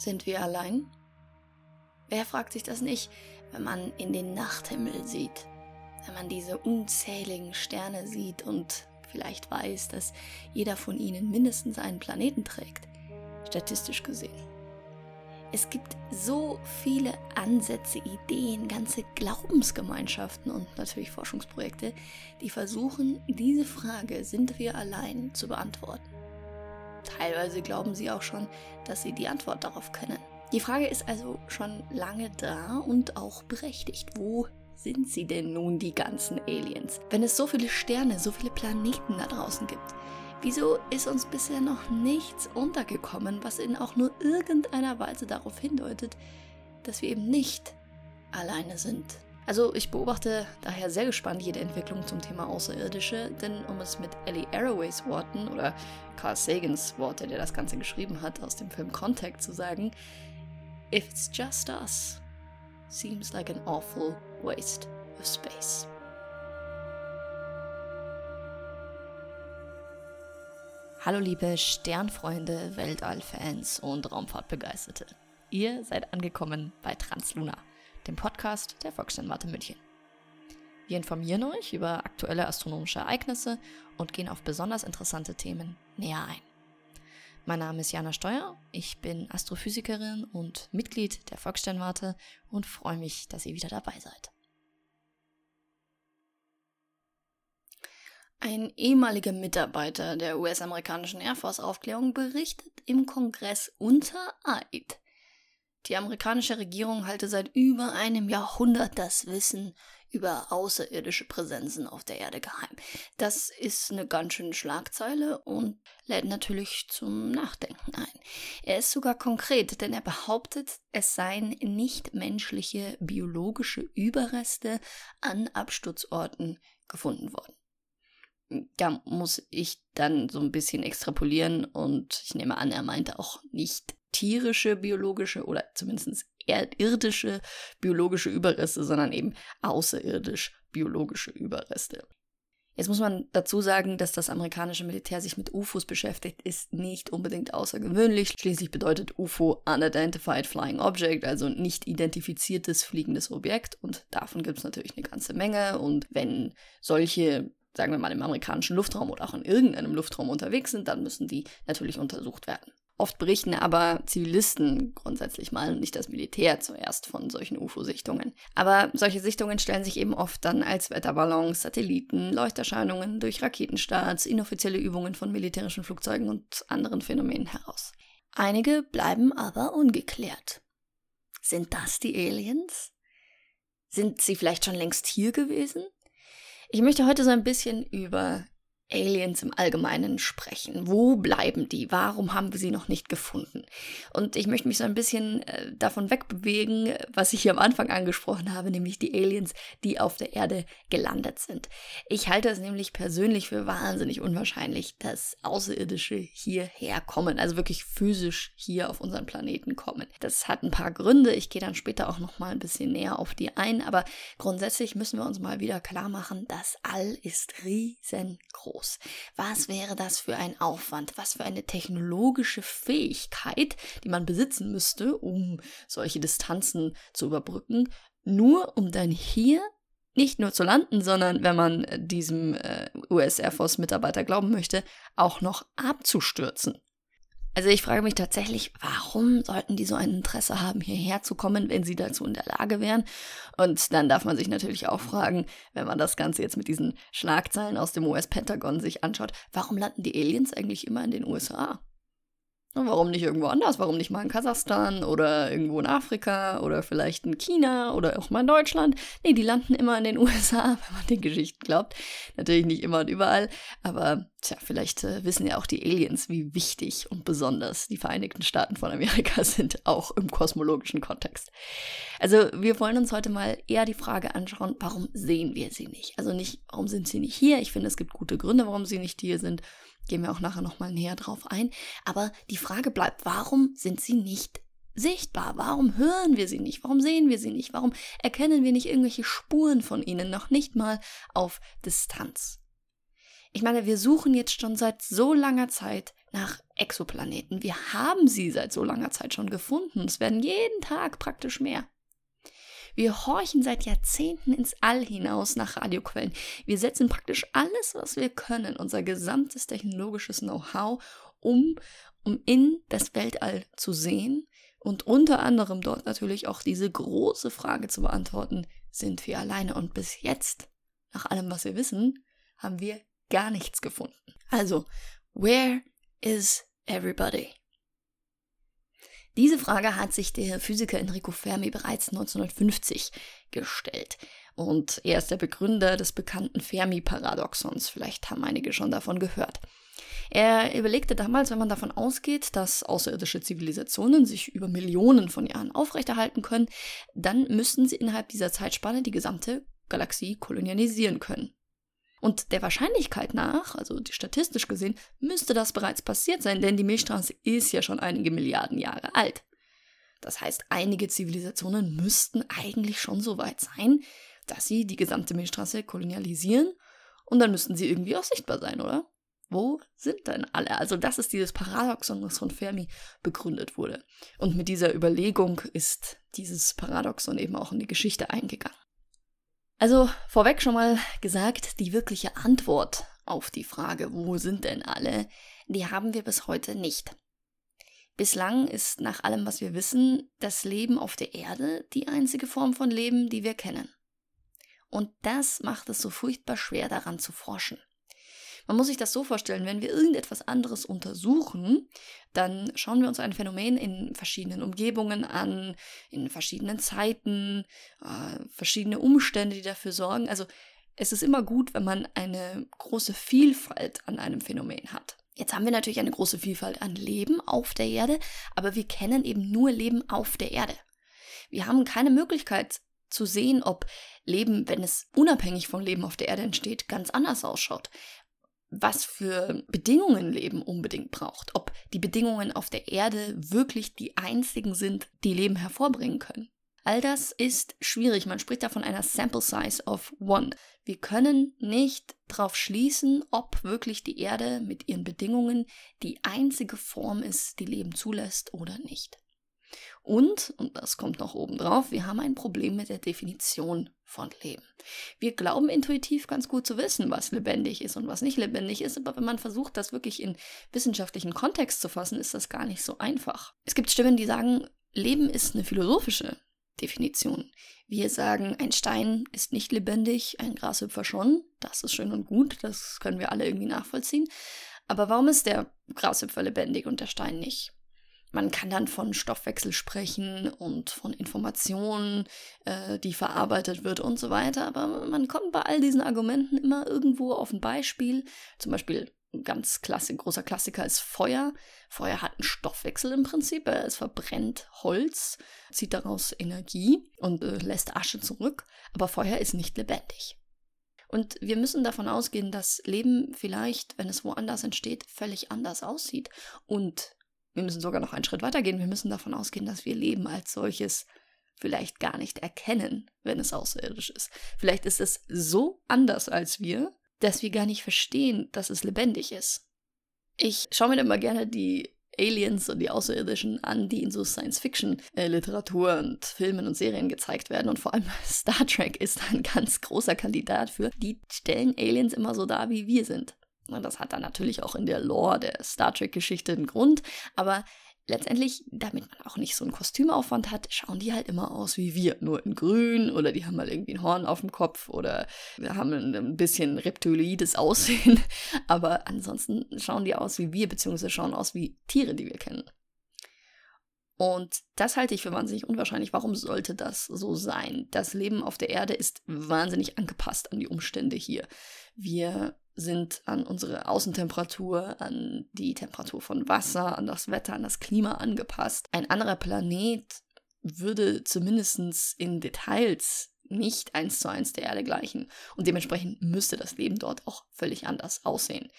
Sind wir allein? Wer fragt sich das nicht, wenn man in den Nachthimmel sieht? Wenn man diese unzähligen Sterne sieht und vielleicht weiß, dass jeder von ihnen mindestens einen Planeten trägt, statistisch gesehen. Es gibt so viele Ansätze, Ideen, ganze Glaubensgemeinschaften und natürlich Forschungsprojekte, die versuchen, diese Frage, sind wir allein, zu beantworten. Teilweise glauben sie auch schon, dass sie die Antwort darauf kennen. Die Frage ist also schon lange da und auch berechtigt. Wo sind sie denn nun, die ganzen Aliens? Wenn es so viele Sterne, so viele Planeten da draußen gibt, wieso ist uns bisher noch nichts untergekommen, was in auch nur irgendeiner Weise darauf hindeutet, dass wir eben nicht alleine sind? Also ich beobachte daher sehr gespannt jede Entwicklung zum Thema Außerirdische, denn um es mit Ellie Arroways Worten oder Carl Sagans Worte, der das Ganze geschrieben hat, aus dem Film Contact zu sagen: If it's just us, seems like an awful waste of space. Hallo liebe Sternfreunde, Weltall-Fans und Raumfahrtbegeisterte. Ihr seid angekommen bei Transluna, dem Podcast der Volkssternwarte München. Wir informieren euch über aktuelle astronomische Ereignisse und gehen auf besonders interessante Themen näher ein. Mein Name ist Jana Steuer, ich bin Astrophysikerin und Mitglied der Volkssternwarte und freue mich, dass ihr wieder dabei seid. Ein ehemaliger Mitarbeiter der US-amerikanischen Air Force-Aufklärung berichtet im Kongress unter Eid, die amerikanische Regierung halte seit über einem Jahrhundert das Wissen über außerirdische Präsenzen auf der Erde geheim. Das ist eine ganz schöne Schlagzeile und lädt natürlich zum Nachdenken ein. Er ist sogar konkret, denn er behauptet, es seien nichtmenschliche biologische Überreste an Absturzorten gefunden worden. Da muss ich dann so ein bisschen extrapolieren und ich nehme an, er meinte auch nicht tierische, biologische oder zumindest irdische, biologische Überreste, sondern eben außerirdisch biologische Überreste. Jetzt muss man dazu sagen, dass das amerikanische Militär sich mit UFOs beschäftigt, ist nicht unbedingt außergewöhnlich. Schließlich bedeutet UFO Unidentified Flying Object, also nicht identifiziertes fliegendes Objekt. Und davon gibt es natürlich eine ganze Menge. Und wenn solche, sagen wir mal, im amerikanischen Luftraum oder auch in irgendeinem Luftraum unterwegs sind, dann müssen die natürlich untersucht werden. Oft berichten aber Zivilisten grundsätzlich mal, nicht das Militär zuerst, von solchen UFO-Sichtungen. Aber solche Sichtungen stellen sich eben oft dann als Wetterballons, Satelliten, Leuchterscheinungen durch Raketenstarts, inoffizielle Übungen von militärischen Flugzeugen und anderen Phänomenen heraus. Einige bleiben aber ungeklärt. Sind das die Aliens? Sind sie vielleicht schon längst hier gewesen? Ich möchte heute so ein bisschen über Aliens im Allgemeinen sprechen. Wo bleiben die? Warum haben wir sie noch nicht gefunden? Und ich möchte mich so ein bisschen davon wegbewegen, was ich hier am Anfang angesprochen habe, nämlich die Aliens, die auf der Erde gelandet sind. Ich halte es nämlich persönlich für wahnsinnig unwahrscheinlich, dass Außerirdische hierher kommen, also wirklich physisch hier auf unseren Planeten kommen. Das hat ein paar Gründe, ich gehe dann später auch nochmal ein bisschen näher auf die ein, aber grundsätzlich müssen wir uns mal wieder klar machen, das All ist riesengroß. Was wäre das für ein Aufwand? Was für eine technologische Fähigkeit, die man besitzen müsste, um solche Distanzen zu überbrücken, nur um dann hier nicht nur zu landen, sondern, wenn man diesem US Air Force Mitarbeiter glauben möchte, auch noch abzustürzen. Also ich frage mich tatsächlich, warum sollten die so ein Interesse haben, hierher zu kommen, wenn sie dazu in der Lage wären? Und dann darf man sich natürlich auch fragen, wenn man das Ganze jetzt mit diesen Schlagzeilen aus dem US-Pentagon sich anschaut, warum landen die Aliens eigentlich immer in den USA? Und warum nicht irgendwo anders? Warum nicht mal in Kasachstan oder irgendwo in Afrika oder vielleicht in China oder auch mal in Deutschland? Nee, die landen immer in den USA, wenn man den Geschichten glaubt. Natürlich nicht immer und überall, aber tja, vielleicht wissen ja auch die Aliens, wie wichtig und besonders die Vereinigten Staaten von Amerika sind, auch im kosmologischen Kontext. Also wir wollen uns heute mal eher die Frage anschauen, warum sehen wir sie nicht? Also nicht, warum sind sie nicht hier? Ich finde, es gibt gute Gründe, warum sie nicht hier sind. Gehen wir auch nachher nochmal näher drauf ein. Aber die Frage bleibt, warum sind sie nicht sichtbar? Warum hören wir sie nicht? Warum sehen wir sie nicht? Warum erkennen wir nicht irgendwelche Spuren von ihnen, noch nicht mal auf Distanz? Ich meine, wir suchen jetzt schon seit so langer Zeit nach Exoplaneten. Wir haben sie seit so langer Zeit schon gefunden. Es werden jeden Tag praktisch mehr. Wir horchen seit Jahrzehnten ins All hinaus nach Radioquellen. Wir setzen praktisch alles, was wir können, unser gesamtes technologisches Know-how um, in das Weltall zu sehen und unter anderem dort natürlich auch diese große Frage zu beantworten, sind wir alleine? Und bis jetzt, nach allem, was wir wissen, haben wir gar nichts gefunden. Also, where is everybody? Diese Frage hat sich der Physiker Enrico Fermi bereits 1950 gestellt. Und er ist der Begründer des bekannten Fermi-Paradoxons. Vielleicht haben einige schon davon gehört. Er überlegte damals, wenn man davon ausgeht, dass außerirdische Zivilisationen sich über Millionen von Jahren aufrechterhalten können, dann müssten sie innerhalb dieser Zeitspanne die gesamte Galaxie kolonialisieren können. Und der Wahrscheinlichkeit nach, also statistisch gesehen, müsste das bereits passiert sein, denn die Milchstraße ist ja schon einige Milliarden Jahre alt. Das heißt, einige Zivilisationen müssten eigentlich schon so weit sein, dass sie die gesamte Milchstraße kolonialisieren und dann müssten sie irgendwie auch sichtbar sein, oder? Wo sind denn alle? Also das ist dieses Paradoxon, das von Fermi begründet wurde. Und mit dieser Überlegung ist dieses Paradoxon eben auch in die Geschichte eingegangen. Also vorweg schon mal gesagt, die wirkliche Antwort auf die Frage, wo sind denn alle, die haben wir bis heute nicht. Bislang ist nach allem, was wir wissen, das Leben auf der Erde die einzige Form von Leben, die wir kennen. Und das macht es so furchtbar schwer, daran zu forschen. Man muss sich das so vorstellen, wenn wir irgendetwas anderes untersuchen, dann schauen wir uns ein Phänomen in verschiedenen Umgebungen an, in verschiedenen Zeiten, verschiedene Umstände, die dafür sorgen. Also es ist immer gut, wenn man eine große Vielfalt an einem Phänomen hat. Jetzt haben wir natürlich eine große Vielfalt an Leben auf der Erde, aber wir kennen eben nur Leben auf der Erde. Wir haben keine Möglichkeit zu sehen, ob Leben, wenn es unabhängig vom Leben auf der Erde entsteht, ganz anders ausschaut. Was für Bedingungen Leben unbedingt braucht, ob die Bedingungen auf der Erde wirklich die einzigen sind, die Leben hervorbringen können. All das ist schwierig. Man spricht da von einer Sample Size of One. Wir können nicht darauf schließen, ob wirklich die Erde mit ihren Bedingungen die einzige Form ist, die Leben zulässt oder nicht. Und das kommt noch oben drauf, wir haben ein Problem mit der Definition von Leben. Wir glauben intuitiv ganz gut zu wissen, was lebendig ist und was nicht lebendig ist, aber wenn man versucht, das wirklich in wissenschaftlichen Kontext zu fassen, ist das gar nicht so einfach. Es gibt Stimmen, die sagen, Leben ist eine philosophische Definition. Wir sagen, ein Stein ist nicht lebendig, ein Grashüpfer schon. Das ist schön und gut, das können wir alle irgendwie nachvollziehen. Aber warum ist der Grashüpfer lebendig und der Stein nicht? Man kann dann von Stoffwechsel sprechen und von Informationen, die verarbeitet wird und so weiter. Aber man kommt bei all diesen Argumenten immer irgendwo auf ein Beispiel. Zum Beispiel ein ganz großer Klassiker ist Feuer. Feuer hat einen Stoffwechsel im Prinzip. Es verbrennt Holz, zieht daraus Energie und lässt Asche zurück. Aber Feuer ist nicht lebendig. Und wir müssen davon ausgehen, dass Leben vielleicht, wenn es woanders entsteht, völlig anders aussieht. Und wir müssen sogar noch einen Schritt weiter gehen. Wir müssen davon ausgehen, dass wir Leben als solches vielleicht gar nicht erkennen, wenn es außerirdisch ist. Vielleicht ist es so anders als wir, dass wir gar nicht verstehen, dass es lebendig ist. Ich schaue mir immer gerne die Aliens und die Außerirdischen an, die in so Science-Fiction-Literatur und Filmen und Serien gezeigt werden. Und vor allem Star Trek ist ein ganz großer Kandidat für. Die stellen Aliens immer so dar, wie wir sind. Das hat dann natürlich auch in der Lore der Star Trek-Geschichte einen Grund, aber letztendlich, damit man auch nicht so einen Kostümaufwand hat, schauen die halt immer aus wie wir, nur in grün oder die haben mal halt irgendwie ein Horn auf dem Kopf oder haben ein bisschen reptiloides Aussehen, aber ansonsten schauen die aus wie wir, beziehungsweise schauen aus wie Tiere, die wir kennen. Und das halte ich für wahnsinnig unwahrscheinlich. Warum sollte das so sein? Das Leben auf der Erde ist wahnsinnig angepasst an die Umstände hier. Wir sind an unsere Außentemperatur, an die Temperatur von Wasser, an das Wetter, an das Klima angepasst. Ein anderer Planet würde zumindest in Details nicht 1:1 der Erde gleichen. Und dementsprechend müsste das Leben dort auch völlig anders aussehen.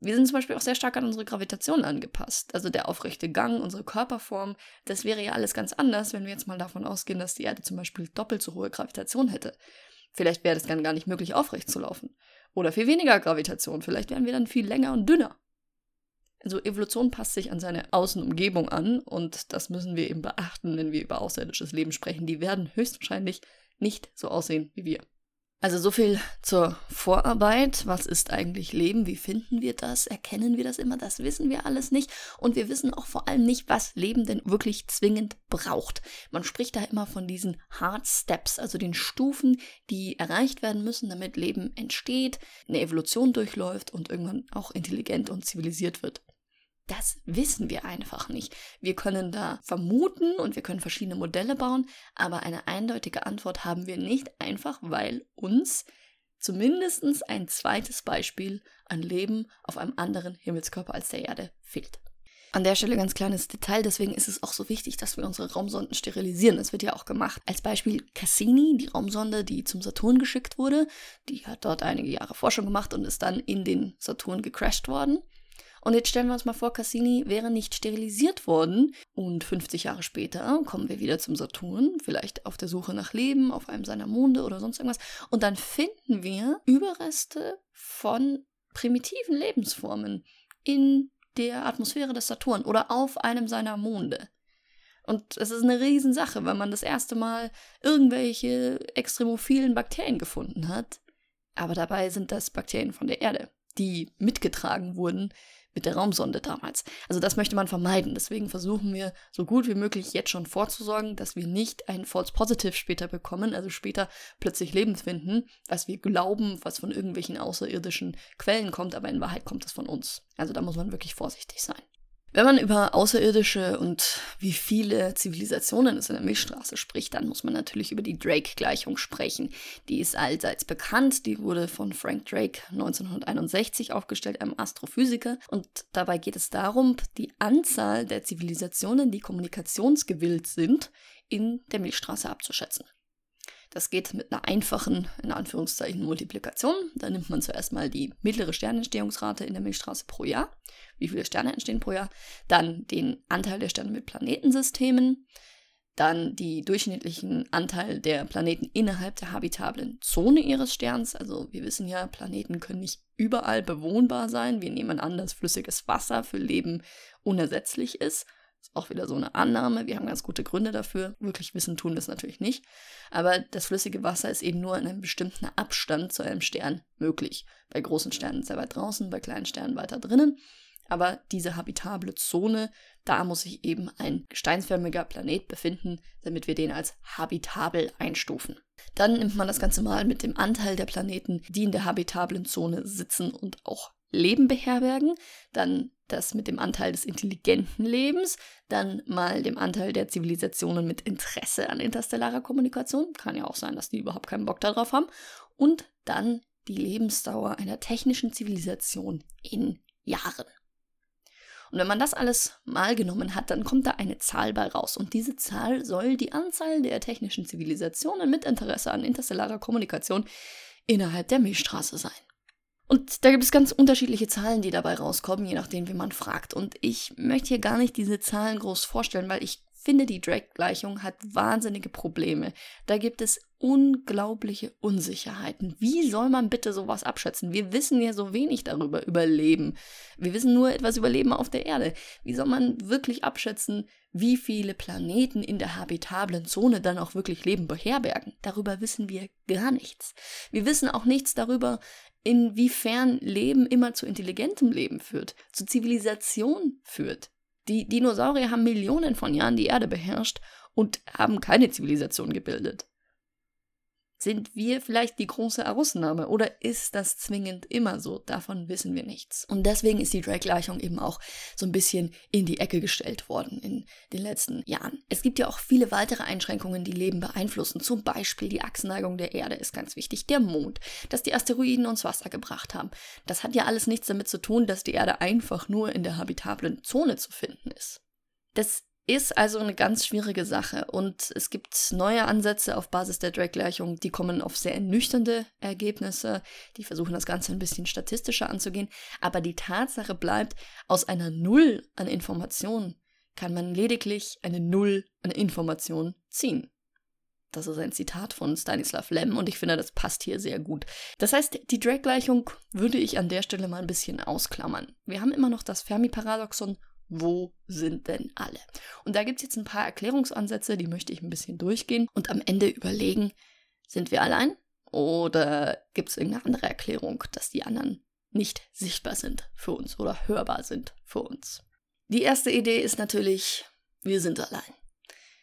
Wir sind zum Beispiel auch sehr stark an unsere Gravitation angepasst. Also der aufrechte Gang, unsere Körperform, das wäre ja alles ganz anders, wenn wir jetzt mal davon ausgehen, dass die Erde zum Beispiel doppelt so hohe Gravitation hätte. Vielleicht wäre das dann gar nicht möglich, aufrecht zu laufen. Oder viel weniger Gravitation. Vielleicht wären wir dann viel länger und dünner. Also Evolution passt sich an seine Außenumgebung an und das müssen wir eben beachten, wenn wir über außerirdisches Leben sprechen. Die werden höchstwahrscheinlich nicht so aussehen wie wir. Also so viel zur Vorarbeit. Was ist eigentlich Leben? Wie finden wir das? Erkennen wir das immer? Das wissen wir alles nicht. Und wir wissen auch vor allem nicht, was Leben denn wirklich zwingend braucht. Man spricht da immer von diesen Hard Steps, also den Stufen, die erreicht werden müssen, damit Leben entsteht, eine Evolution durchläuft und irgendwann auch intelligent und zivilisiert wird. Das wissen wir einfach nicht. Wir können da vermuten und wir können verschiedene Modelle bauen, aber eine eindeutige Antwort haben wir nicht, einfach weil uns zumindest ein zweites Beispiel an Leben auf einem anderen Himmelskörper als der Erde fehlt. An der Stelle ganz kleines Detail, deswegen ist es auch so wichtig, dass wir unsere Raumsonden sterilisieren. Das wird ja auch gemacht. Als Beispiel Cassini, die Raumsonde, die zum Saturn geschickt wurde. Die hat dort einige Jahre Forschung gemacht und ist dann in den Saturn gecrasht worden. Und jetzt stellen wir uns mal vor, Cassini wäre nicht sterilisiert worden und 50 Jahre später kommen wir wieder zum Saturn, vielleicht auf der Suche nach Leben, auf einem seiner Monde oder sonst irgendwas und dann finden wir Überreste von primitiven Lebensformen in der Atmosphäre des Saturn oder auf einem seiner Monde. Und es ist eine Riesensache, weil man das erste Mal irgendwelche extremophilen Bakterien gefunden hat, aber dabei sind das Bakterien von der Erde, die mitgetragen wurden mit der Raumsonde damals. Also das möchte man vermeiden. Deswegen versuchen wir so gut wie möglich jetzt schon vorzusorgen, dass wir nicht ein False Positive später bekommen, also später plötzlich Leben finden, was wir glauben, was von irgendwelchen außerirdischen Quellen kommt, aber in Wahrheit kommt es von uns. Also da muss man wirklich vorsichtig sein. Wenn man über außerirdische und wie viele Zivilisationen es in der Milchstraße spricht, dann muss man natürlich über die Drake-Gleichung sprechen. Die ist allseits bekannt, die wurde von Frank Drake 1961 aufgestellt, einem Astrophysiker. Und dabei geht es darum, die Anzahl der Zivilisationen, die kommunikationsgewillt sind, in der Milchstraße abzuschätzen. Das geht mit einer einfachen, in Anführungszeichen, Multiplikation. Da nimmt man zuerst mal die mittlere Sternentstehungsrate in der Milchstraße pro Jahr. Wie viele Sterne entstehen pro Jahr? Dann den Anteil der Sterne mit Planetensystemen. Dann den durchschnittlichen Anteil der Planeten innerhalb der habitablen Zone ihres Sterns. Also wir wissen ja, Planeten können nicht überall bewohnbar sein. Wir nehmen an, dass flüssiges Wasser für Leben unersetzlich ist. Ist auch wieder so eine Annahme, wir haben ganz gute Gründe dafür, wirklich wissen tun wir es natürlich nicht, aber das flüssige Wasser ist eben nur in einem bestimmten Abstand zu einem Stern möglich. Bei großen Sternen sehr weit draußen, bei kleinen Sternen weiter drinnen, aber diese habitable Zone, da muss sich eben ein gesteinsförmiger Planet befinden, damit wir den als habitabel einstufen. Dann nimmt man das Ganze mal mit dem Anteil der Planeten, die in der habitablen Zone sitzen und auch Leben beherbergen, dann das mit dem Anteil des intelligenten Lebens, dann mal dem Anteil der Zivilisationen mit Interesse an interstellarer Kommunikation, kann ja auch sein, dass die überhaupt keinen Bock darauf haben, und dann die Lebensdauer einer technischen Zivilisation in Jahren. Und wenn man das alles mal genommen hat, dann kommt da eine Zahl bei raus. Und diese Zahl soll die Anzahl der technischen Zivilisationen mit Interesse an interstellarer Kommunikation innerhalb der Milchstraße sein. Und da gibt es ganz unterschiedliche Zahlen, die dabei rauskommen, je nachdem, wie man fragt. Und ich möchte hier gar nicht diese Zahlen groß vorstellen, weil ich finde, die Drake-Gleichung hat wahnsinnige Probleme. Da gibt es unglaubliche Unsicherheiten. Wie soll man bitte sowas abschätzen? Wir wissen ja so wenig darüber, über Leben. Wir wissen nur etwas über Leben auf der Erde. Wie soll man wirklich abschätzen, wie viele Planeten in der habitablen Zone dann auch wirklich Leben beherbergen? Darüber wissen wir gar nichts. Wir wissen auch nichts darüber, inwiefern Leben immer zu intelligentem Leben führt, zu Zivilisation führt. Die Dinosaurier haben Millionen von Jahren die Erde beherrscht und haben keine Zivilisation gebildet. Sind wir vielleicht die große Ausnahme oder ist das zwingend immer so? Davon wissen wir nichts. Und deswegen ist die Drake-Gleichung eben auch so ein bisschen in die Ecke gestellt worden in den letzten Jahren. Es gibt ja auch viele weitere Einschränkungen, die Leben beeinflussen. Zum Beispiel die Achsenneigung der Erde ist ganz wichtig, der Mond, dass die Asteroiden uns Wasser gebracht haben. Das hat ja alles nichts damit zu tun, dass die Erde einfach nur in der habitablen Zone zu finden ist. Das ist also eine ganz schwierige Sache und es gibt neue Ansätze auf Basis der Drake-Gleichung, die kommen auf sehr ernüchternde Ergebnisse, die versuchen das Ganze ein bisschen statistischer anzugehen, aber die Tatsache bleibt, aus einer Null an Informationen kann man lediglich eine Null an Informationen ziehen. Das ist ein Zitat von Stanisław Lem und ich finde, das passt hier sehr gut. Das heißt, die Drake-Gleichung würde ich an der Stelle mal ein bisschen ausklammern. Wir haben immer noch das Fermi-Paradoxon. Wo sind denn alle? Und da gibt es jetzt ein paar Erklärungsansätze, die möchte ich ein bisschen durchgehen und am Ende überlegen, sind wir allein oder gibt es irgendeine andere Erklärung, dass die anderen nicht sichtbar sind für uns oder hörbar sind für uns. Die erste Idee ist natürlich, wir sind allein.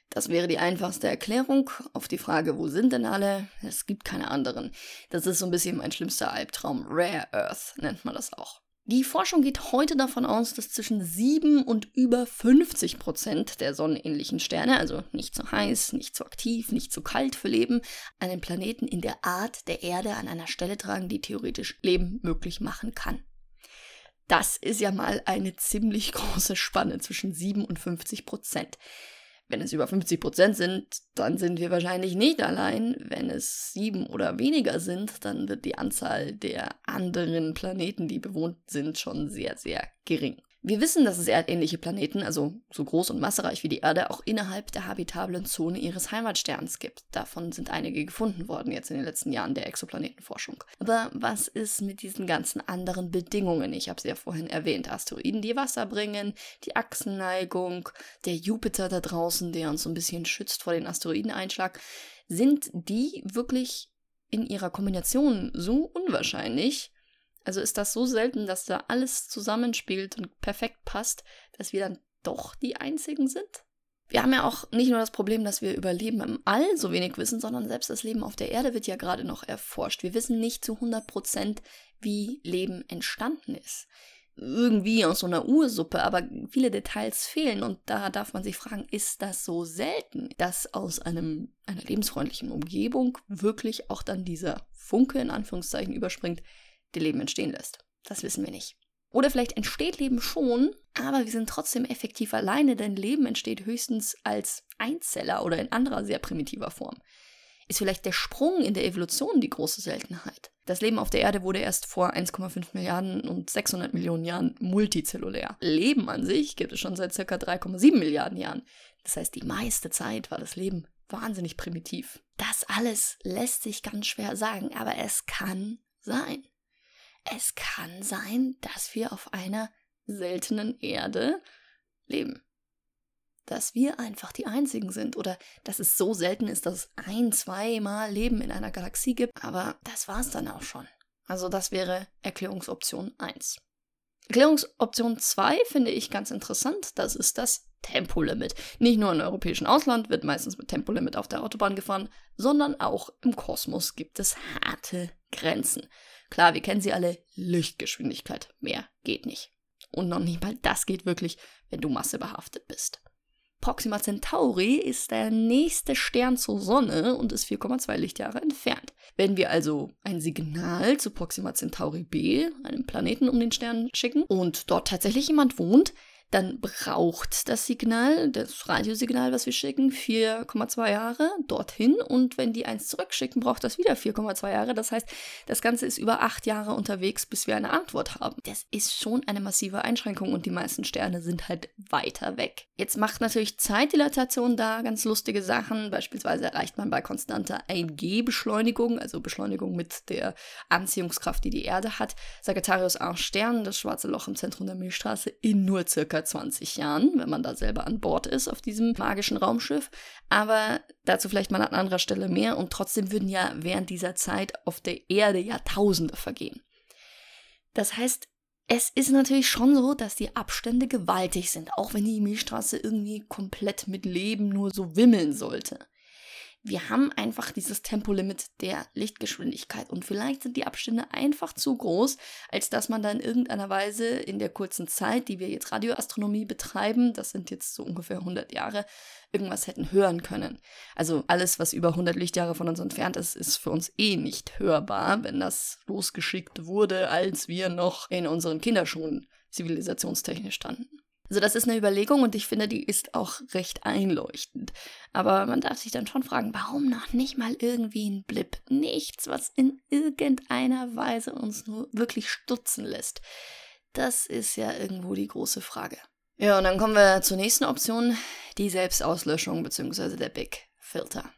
Das wäre die einfachste Erklärung auf die Frage, wo sind denn alle? Es gibt keine anderen. Das ist so ein bisschen mein schlimmster Albtraum. Rare Earth nennt man das auch. Die Forschung geht heute davon aus, dass zwischen 7 und über 50% der sonnenähnlichen Sterne, also nicht so heiß, nicht so aktiv, nicht so kalt für Leben, einen Planeten in der Art der Erde an einer Stelle tragen, die theoretisch Leben möglich machen kann. Das ist ja mal eine ziemlich große Spanne zwischen 7 und 50%. Wenn es über 50% sind, dann sind wir wahrscheinlich nicht allein. Wenn es 7 oder weniger sind, dann wird die Anzahl der anderen Planeten, die bewohnt sind, schon sehr, sehr gering. Wir wissen, dass es erdähnliche Planeten, also so groß und massereich wie die Erde, auch innerhalb der habitablen Zone ihres Heimatsterns gibt. Davon sind einige gefunden worden jetzt in den letzten Jahren der Exoplanetenforschung. Aber was ist mit diesen ganzen anderen Bedingungen? Ich habe es ja vorhin erwähnt. Asteroiden, die Wasser bringen, die Achsenneigung, der Jupiter da draußen, der uns so ein bisschen schützt vor den Asteroideneinschlag. Sind die wirklich in ihrer Kombination so unwahrscheinlich? Also ist das so selten, dass da alles zusammenspielt und perfekt passt, dass wir dann doch die Einzigen sind? Wir haben ja auch nicht nur das Problem, dass wir über Leben im All so wenig wissen, sondern selbst das Leben auf der Erde wird ja gerade noch erforscht. Wir wissen nicht zu 100%, wie Leben entstanden ist. Irgendwie aus so einer Ursuppe, aber viele Details fehlen und da darf man sich fragen, ist das so selten, dass aus einer lebensfreundlichen Umgebung wirklich auch dann dieser Funke in Anführungszeichen überspringt, der Leben entstehen lässt. Das wissen wir nicht. Oder vielleicht entsteht Leben schon, aber wir sind trotzdem effektiv alleine, denn Leben entsteht höchstens als Einzeller oder in anderer sehr primitiver Form. Ist vielleicht der Sprung in der Evolution die große Seltenheit. Das Leben auf der Erde wurde erst vor 1,5 Milliarden und 600 Millionen Jahren multizellulär. Leben an sich gibt es schon seit ca. 3,7 Milliarden Jahren. Das heißt, die meiste Zeit war das Leben wahnsinnig primitiv. Das alles lässt sich ganz schwer sagen, aber es kann sein. Es kann sein, dass wir auf einer seltenen Erde leben. Dass wir einfach die Einzigen sind oder dass es so selten ist, dass es ein-, zweimal Leben in einer Galaxie gibt. Aber das war es dann auch schon. Also das wäre Erklärungsoption 1. Erklärungsoption 2 finde ich ganz interessant. Das ist das Tempolimit. Nicht nur im europäischen Ausland wird meistens mit Tempolimit auf der Autobahn gefahren, sondern auch im Kosmos gibt es harte Grenzen. Klar, wir kennen sie alle, Lichtgeschwindigkeit, mehr geht nicht. Und noch nicht mal das geht wirklich, wenn du massebehaftet bist. Proxima Centauri ist der nächste Stern zur Sonne und ist 4,2 Lichtjahre entfernt. Wenn wir also ein Signal zu Proxima Centauri b, einem Planeten um den Stern, schicken und dort tatsächlich jemand wohnt, dann braucht das Signal, das Radiosignal, was wir schicken, 4,2 Jahre dorthin. Und wenn die eins zurückschicken, braucht das wieder 4,2 Jahre. Das heißt, das Ganze ist über 8 Jahre unterwegs, bis wir eine Antwort haben. Das ist schon eine massive Einschränkung und die meisten Sterne sind halt weiter weg. Jetzt macht natürlich Zeitdilatation da ganz lustige Sachen. Beispielsweise erreicht man bei konstanter 1G-Beschleunigung, also Beschleunigung mit der Anziehungskraft, die die Erde hat, Sagittarius A Stern, das schwarze Loch im Zentrum der Milchstraße, in nur circa 20 Jahren, wenn man da selber an Bord ist auf diesem magischen Raumschiff. Aber dazu vielleicht mal an anderer Stelle mehr. Und trotzdem würden ja während dieser Zeit auf der Erde Jahrtausende vergehen. Das heißt, es ist natürlich schon so, dass die Abstände gewaltig sind, auch wenn die Milchstraße irgendwie komplett mit Leben nur so wimmeln sollte. Wir haben einfach dieses Tempolimit der Lichtgeschwindigkeit und vielleicht sind die Abstände einfach zu groß, als dass man da in irgendeiner Weise in der kurzen Zeit, die wir jetzt Radioastronomie betreiben, das sind jetzt so ungefähr 100 Jahre, irgendwas hätten hören können. Also alles, was über 100 Lichtjahre von uns entfernt ist, ist für uns eh nicht hörbar, wenn das losgeschickt wurde, als wir noch in unseren Kinderschuhen zivilisationstechnisch standen. Also das ist eine Überlegung und ich finde, die ist auch recht einleuchtend. Aber man darf sich dann schon fragen, warum noch nicht mal irgendwie ein Blip? Nichts, was in irgendeiner Weise uns nur wirklich stutzen lässt. Das ist ja irgendwo die große Frage. Ja, und dann kommen wir zur nächsten Option, die Selbstauslöschung bzw. der Big Filter.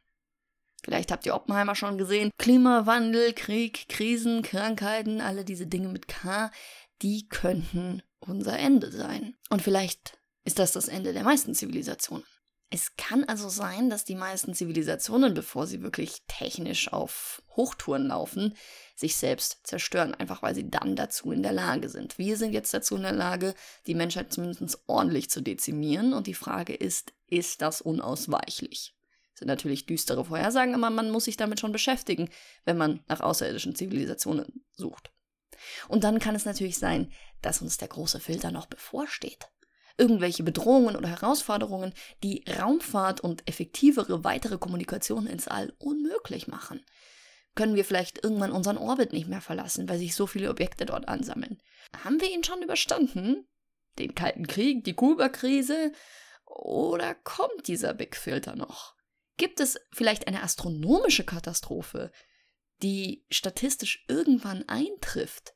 Vielleicht habt ihr Oppenheimer schon gesehen. Klimawandel, Krieg, Krisen, Krankheiten, alle diese Dinge mit K, die könnten unser Ende sein. Und vielleicht ist das das Ende der meisten Zivilisationen. Es kann also sein, dass die meisten Zivilisationen, bevor sie wirklich technisch auf Hochtouren laufen, sich selbst zerstören, einfach weil sie dann dazu in der Lage sind. Wir sind jetzt dazu in der Lage, die Menschheit zumindest ordentlich zu dezimieren. Und die Frage ist das unausweichlich? Das sind natürlich düstere Vorhersagen, aber man muss sich damit schon beschäftigen, wenn man nach außerirdischen Zivilisationen sucht. Und dann kann es natürlich sein, dass uns der große Filter noch bevorsteht. Irgendwelche Bedrohungen oder Herausforderungen, die Raumfahrt und effektivere weitere Kommunikation ins All unmöglich machen. Können wir vielleicht irgendwann unseren Orbit nicht mehr verlassen, weil sich so viele Objekte dort ansammeln? Haben wir ihn schon überstanden? Den Kalten Krieg, die Kuba-Krise? Oder kommt dieser Big Filter noch? Gibt es vielleicht eine astronomische Katastrophe, die statistisch irgendwann eintrifft?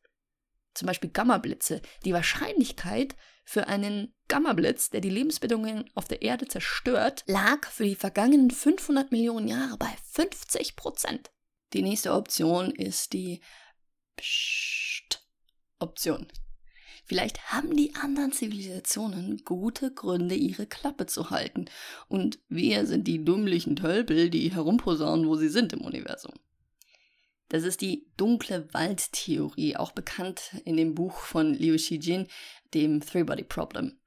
Zum Beispiel Gammablitze. Die Wahrscheinlichkeit für einen Gammablitz, der die Lebensbedingungen auf der Erde zerstört, lag für die vergangenen 500 Millionen Jahre bei 50%. Die nächste Option ist die Psst-Option. Vielleicht haben die anderen Zivilisationen gute Gründe, ihre Klappe zu halten. Und wir sind die dümmlichen Tölpel, die herumposaunen, wo sie sind im Universum. Das ist die dunkle Waldtheorie, auch bekannt in dem Buch von Liu Cixin, dem Three-Body-Problem.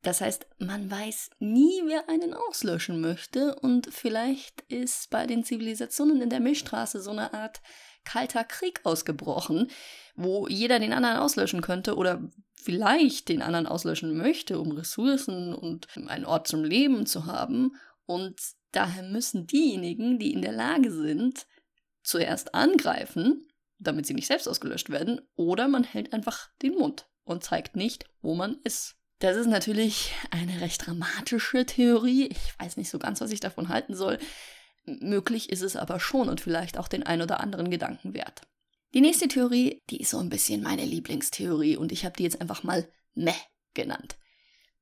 Das heißt, man weiß nie, wer einen auslöschen möchte, und vielleicht ist bei den Zivilisationen in der Milchstraße so eine Art kalter Krieg ausgebrochen, wo jeder den anderen auslöschen könnte oder vielleicht den anderen auslöschen möchte, um Ressourcen und einen Ort zum Leben zu haben. Und daher müssen diejenigen, die in der Lage sind, zuerst angreifen, damit sie nicht selbst ausgelöscht werden, oder man hält einfach den Mund und zeigt nicht, wo man ist. Das ist natürlich eine recht dramatische Theorie. Ich weiß nicht so ganz, was ich davon halten soll. Möglich ist es aber schon und vielleicht auch den ein oder anderen Gedanken wert. Die nächste Theorie, die ist so ein bisschen meine Lieblingstheorie und ich habe die jetzt einfach mal Meh genannt.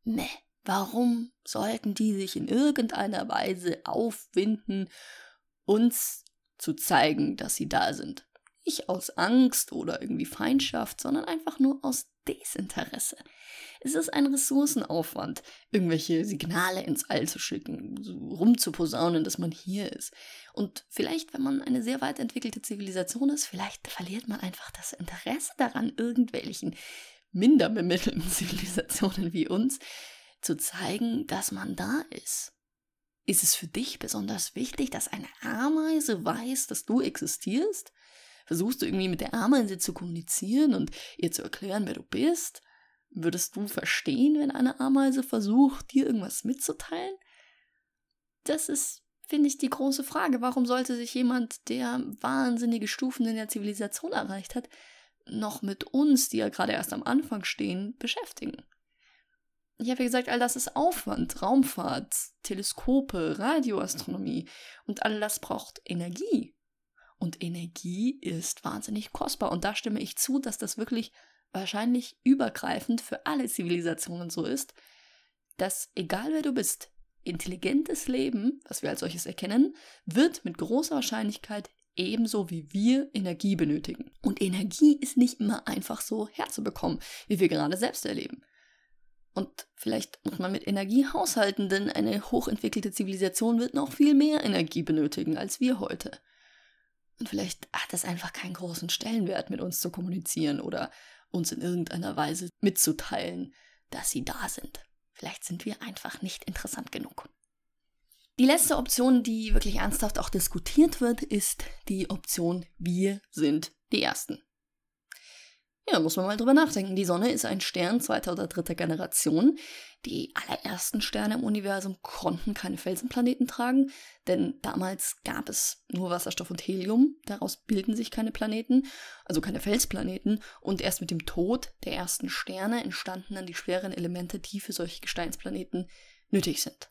Meh. Warum sollten die sich in irgendeiner Weise aufwinden, uns zu zeigen, dass sie da sind? Nicht aus Angst oder irgendwie Feindschaft, sondern einfach nur aus Desinteresse. Es ist ein Ressourcenaufwand, irgendwelche Signale ins All zu schicken, rumzuposaunen, dass man hier ist. Und vielleicht, wenn man eine sehr weit entwickelte Zivilisation ist, vielleicht verliert man einfach das Interesse daran, irgendwelchen minder bemittelten Zivilisationen wie uns zu zeigen, dass man da ist. Ist es für dich besonders wichtig, dass eine Ameise weiß, dass du existierst? Versuchst du irgendwie mit der Ameise zu kommunizieren und ihr zu erklären, wer du bist? Würdest du verstehen, wenn eine Ameise versucht, dir irgendwas mitzuteilen? Das ist, finde ich, die große Frage. Warum sollte sich jemand, der wahnsinnige Stufen in der Zivilisation erreicht hat, noch mit uns, die ja gerade erst am Anfang stehen, beschäftigen? Ich habe ja gesagt, all das ist Aufwand, Raumfahrt, Teleskope, Radioastronomie und all das braucht Energie. Und Energie ist wahnsinnig kostbar. Und da stimme ich zu, dass das wirklich wahrscheinlich übergreifend für alle Zivilisationen so ist, dass egal wer du bist, intelligentes Leben, was wir als solches erkennen, wird mit großer Wahrscheinlichkeit ebenso wie wir Energie benötigen. Und Energie ist nicht immer einfach so herzubekommen, wie wir gerade selbst erleben. Und vielleicht muss man mit Energie haushalten, denn eine hochentwickelte Zivilisation wird noch viel mehr Energie benötigen als wir heute. Und vielleicht hat es einfach keinen großen Stellenwert, mit uns zu kommunizieren oder uns in irgendeiner Weise mitzuteilen, dass sie da sind. Vielleicht sind wir einfach nicht interessant genug. Die letzte Option, die wirklich ernsthaft auch diskutiert wird, ist die Option, wir sind die Ersten. Ja, muss man mal drüber nachdenken. Die Sonne ist ein Stern 2. oder 3. Generation. Die allerersten Sterne im Universum konnten keine Felsenplaneten tragen, denn damals gab es nur Wasserstoff und Helium. Daraus bilden sich keine Planeten, also keine Felsplaneten. Und erst mit dem Tod der ersten Sterne entstanden dann die schweren Elemente, die für solche Gesteinsplaneten nötig sind.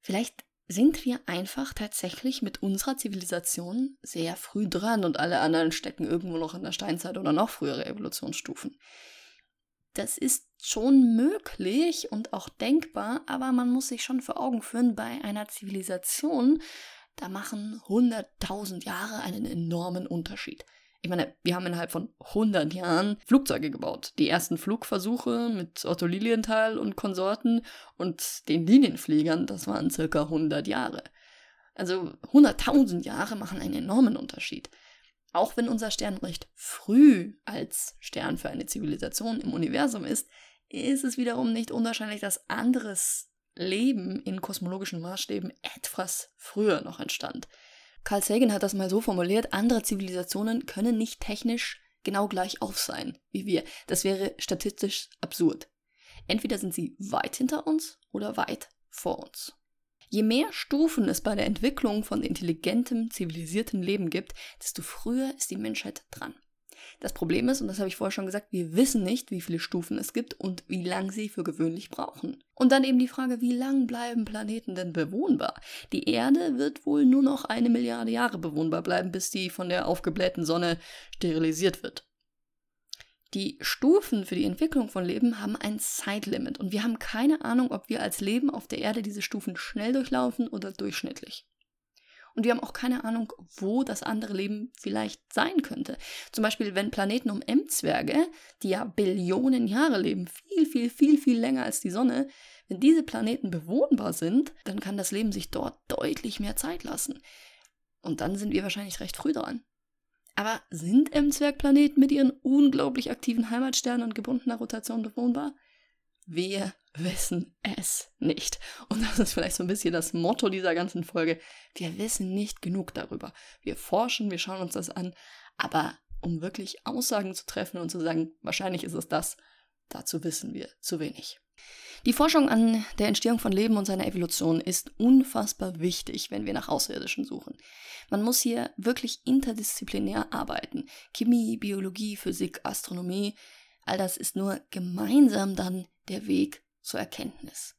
Vielleicht sind wir einfach tatsächlich mit unserer Zivilisation sehr früh dran und alle anderen stecken irgendwo noch in der Steinzeit oder noch frühere Evolutionsstufen. Das ist schon möglich und auch denkbar, aber man muss sich schon vor Augen führen, bei einer Zivilisation da machen 100.000 Jahre einen enormen Unterschied. Ich meine, wir haben innerhalb von 100 Jahren Flugzeuge gebaut. Die ersten Flugversuche mit Otto Lilienthal und Konsorten und den Linienfliegern, das waren circa 100 Jahre. Also 100.000 Jahre machen einen enormen Unterschied. Auch wenn unser Stern recht früh als Stern für eine Zivilisation im Universum ist, ist es wiederum nicht unwahrscheinlich, dass anderes Leben in kosmologischen Maßstäben etwas früher noch entstand. Carl Sagan hat das mal so formuliert: Andere Zivilisationen können nicht technisch genau gleich auf sein wie wir. Das wäre statistisch absurd. Entweder sind sie weit hinter uns oder weit vor uns. Je mehr Stufen es bei der Entwicklung von intelligentem, zivilisiertem Leben gibt, desto früher ist die Menschheit dran. Das Problem ist, und das habe ich vorher schon gesagt, wir wissen nicht, wie viele Stufen es gibt und wie lang sie für gewöhnlich brauchen. Und dann eben die Frage, wie lang bleiben Planeten denn bewohnbar? Die Erde wird wohl nur noch 1 Milliarde Jahre bewohnbar bleiben, bis die von der aufgeblähten Sonne sterilisiert wird. Die Stufen für die Entwicklung von Leben haben ein Zeitlimit und wir haben keine Ahnung, ob wir als Leben auf der Erde diese Stufen schnell durchlaufen oder durchschnittlich. Und wir haben auch keine Ahnung, wo das andere Leben vielleicht sein könnte. Zum Beispiel, wenn Planeten um M-Zwerge, die ja Billionen Jahre leben, viel länger als die Sonne, wenn diese Planeten bewohnbar sind, dann kann das Leben sich dort deutlich mehr Zeit lassen. Und dann sind wir wahrscheinlich recht früh dran. Aber sind M-Zwergplaneten mit ihren unglaublich aktiven Heimatsternen und gebundener Rotation bewohnbar? Wir wissen es nicht. Und das ist vielleicht so ein bisschen das Motto dieser ganzen Folge. Wir wissen nicht genug darüber. Wir forschen, wir schauen uns das an. Aber um wirklich Aussagen zu treffen und zu sagen, wahrscheinlich ist es das, dazu wissen wir zu wenig. Die Forschung an der Entstehung von Leben und seiner Evolution ist unfassbar wichtig, wenn wir nach Außerirdischen suchen. Man muss hier wirklich interdisziplinär arbeiten. Chemie, Biologie, Physik, Astronomie, all das ist nur gemeinsam dann der Weg zur Erkenntnis.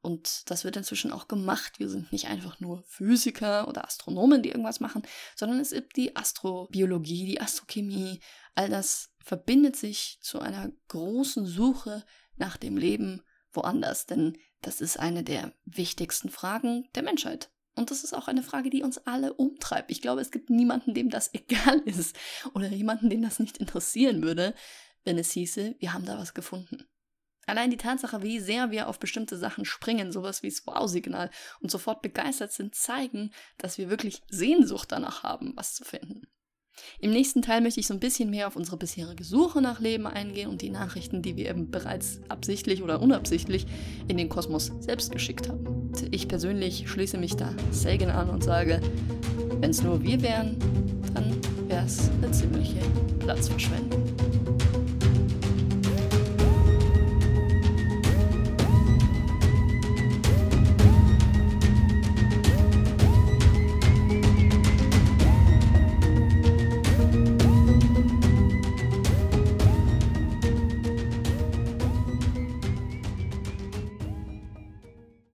Und das wird inzwischen auch gemacht. Wir sind nicht einfach nur Physiker oder Astronomen, die irgendwas machen, sondern es gibt die Astrobiologie, die Astrochemie. All das verbindet sich zu einer großen Suche nach dem Leben woanders, denn das ist eine der wichtigsten Fragen der Menschheit. Und das ist auch eine Frage, die uns alle umtreibt. Ich glaube, es gibt niemanden, dem das egal ist oder jemanden, den das nicht interessieren würde, wenn es hieße, wir haben da was gefunden. Allein die Tatsache, wie sehr wir auf bestimmte Sachen springen, sowas wie das Wow-Signal und sofort begeistert sind, zeigen, dass wir wirklich Sehnsucht danach haben, was zu finden. Im nächsten Teil möchte ich so ein bisschen mehr auf unsere bisherige Suche nach Leben eingehen und die Nachrichten, die wir eben bereits absichtlich oder unabsichtlich in den Kosmos selbst geschickt haben. Und ich persönlich schließe mich da Sagan an und sage, wenn es nur wir wären, dann wäre es eine ziemliche Platzverschwendung.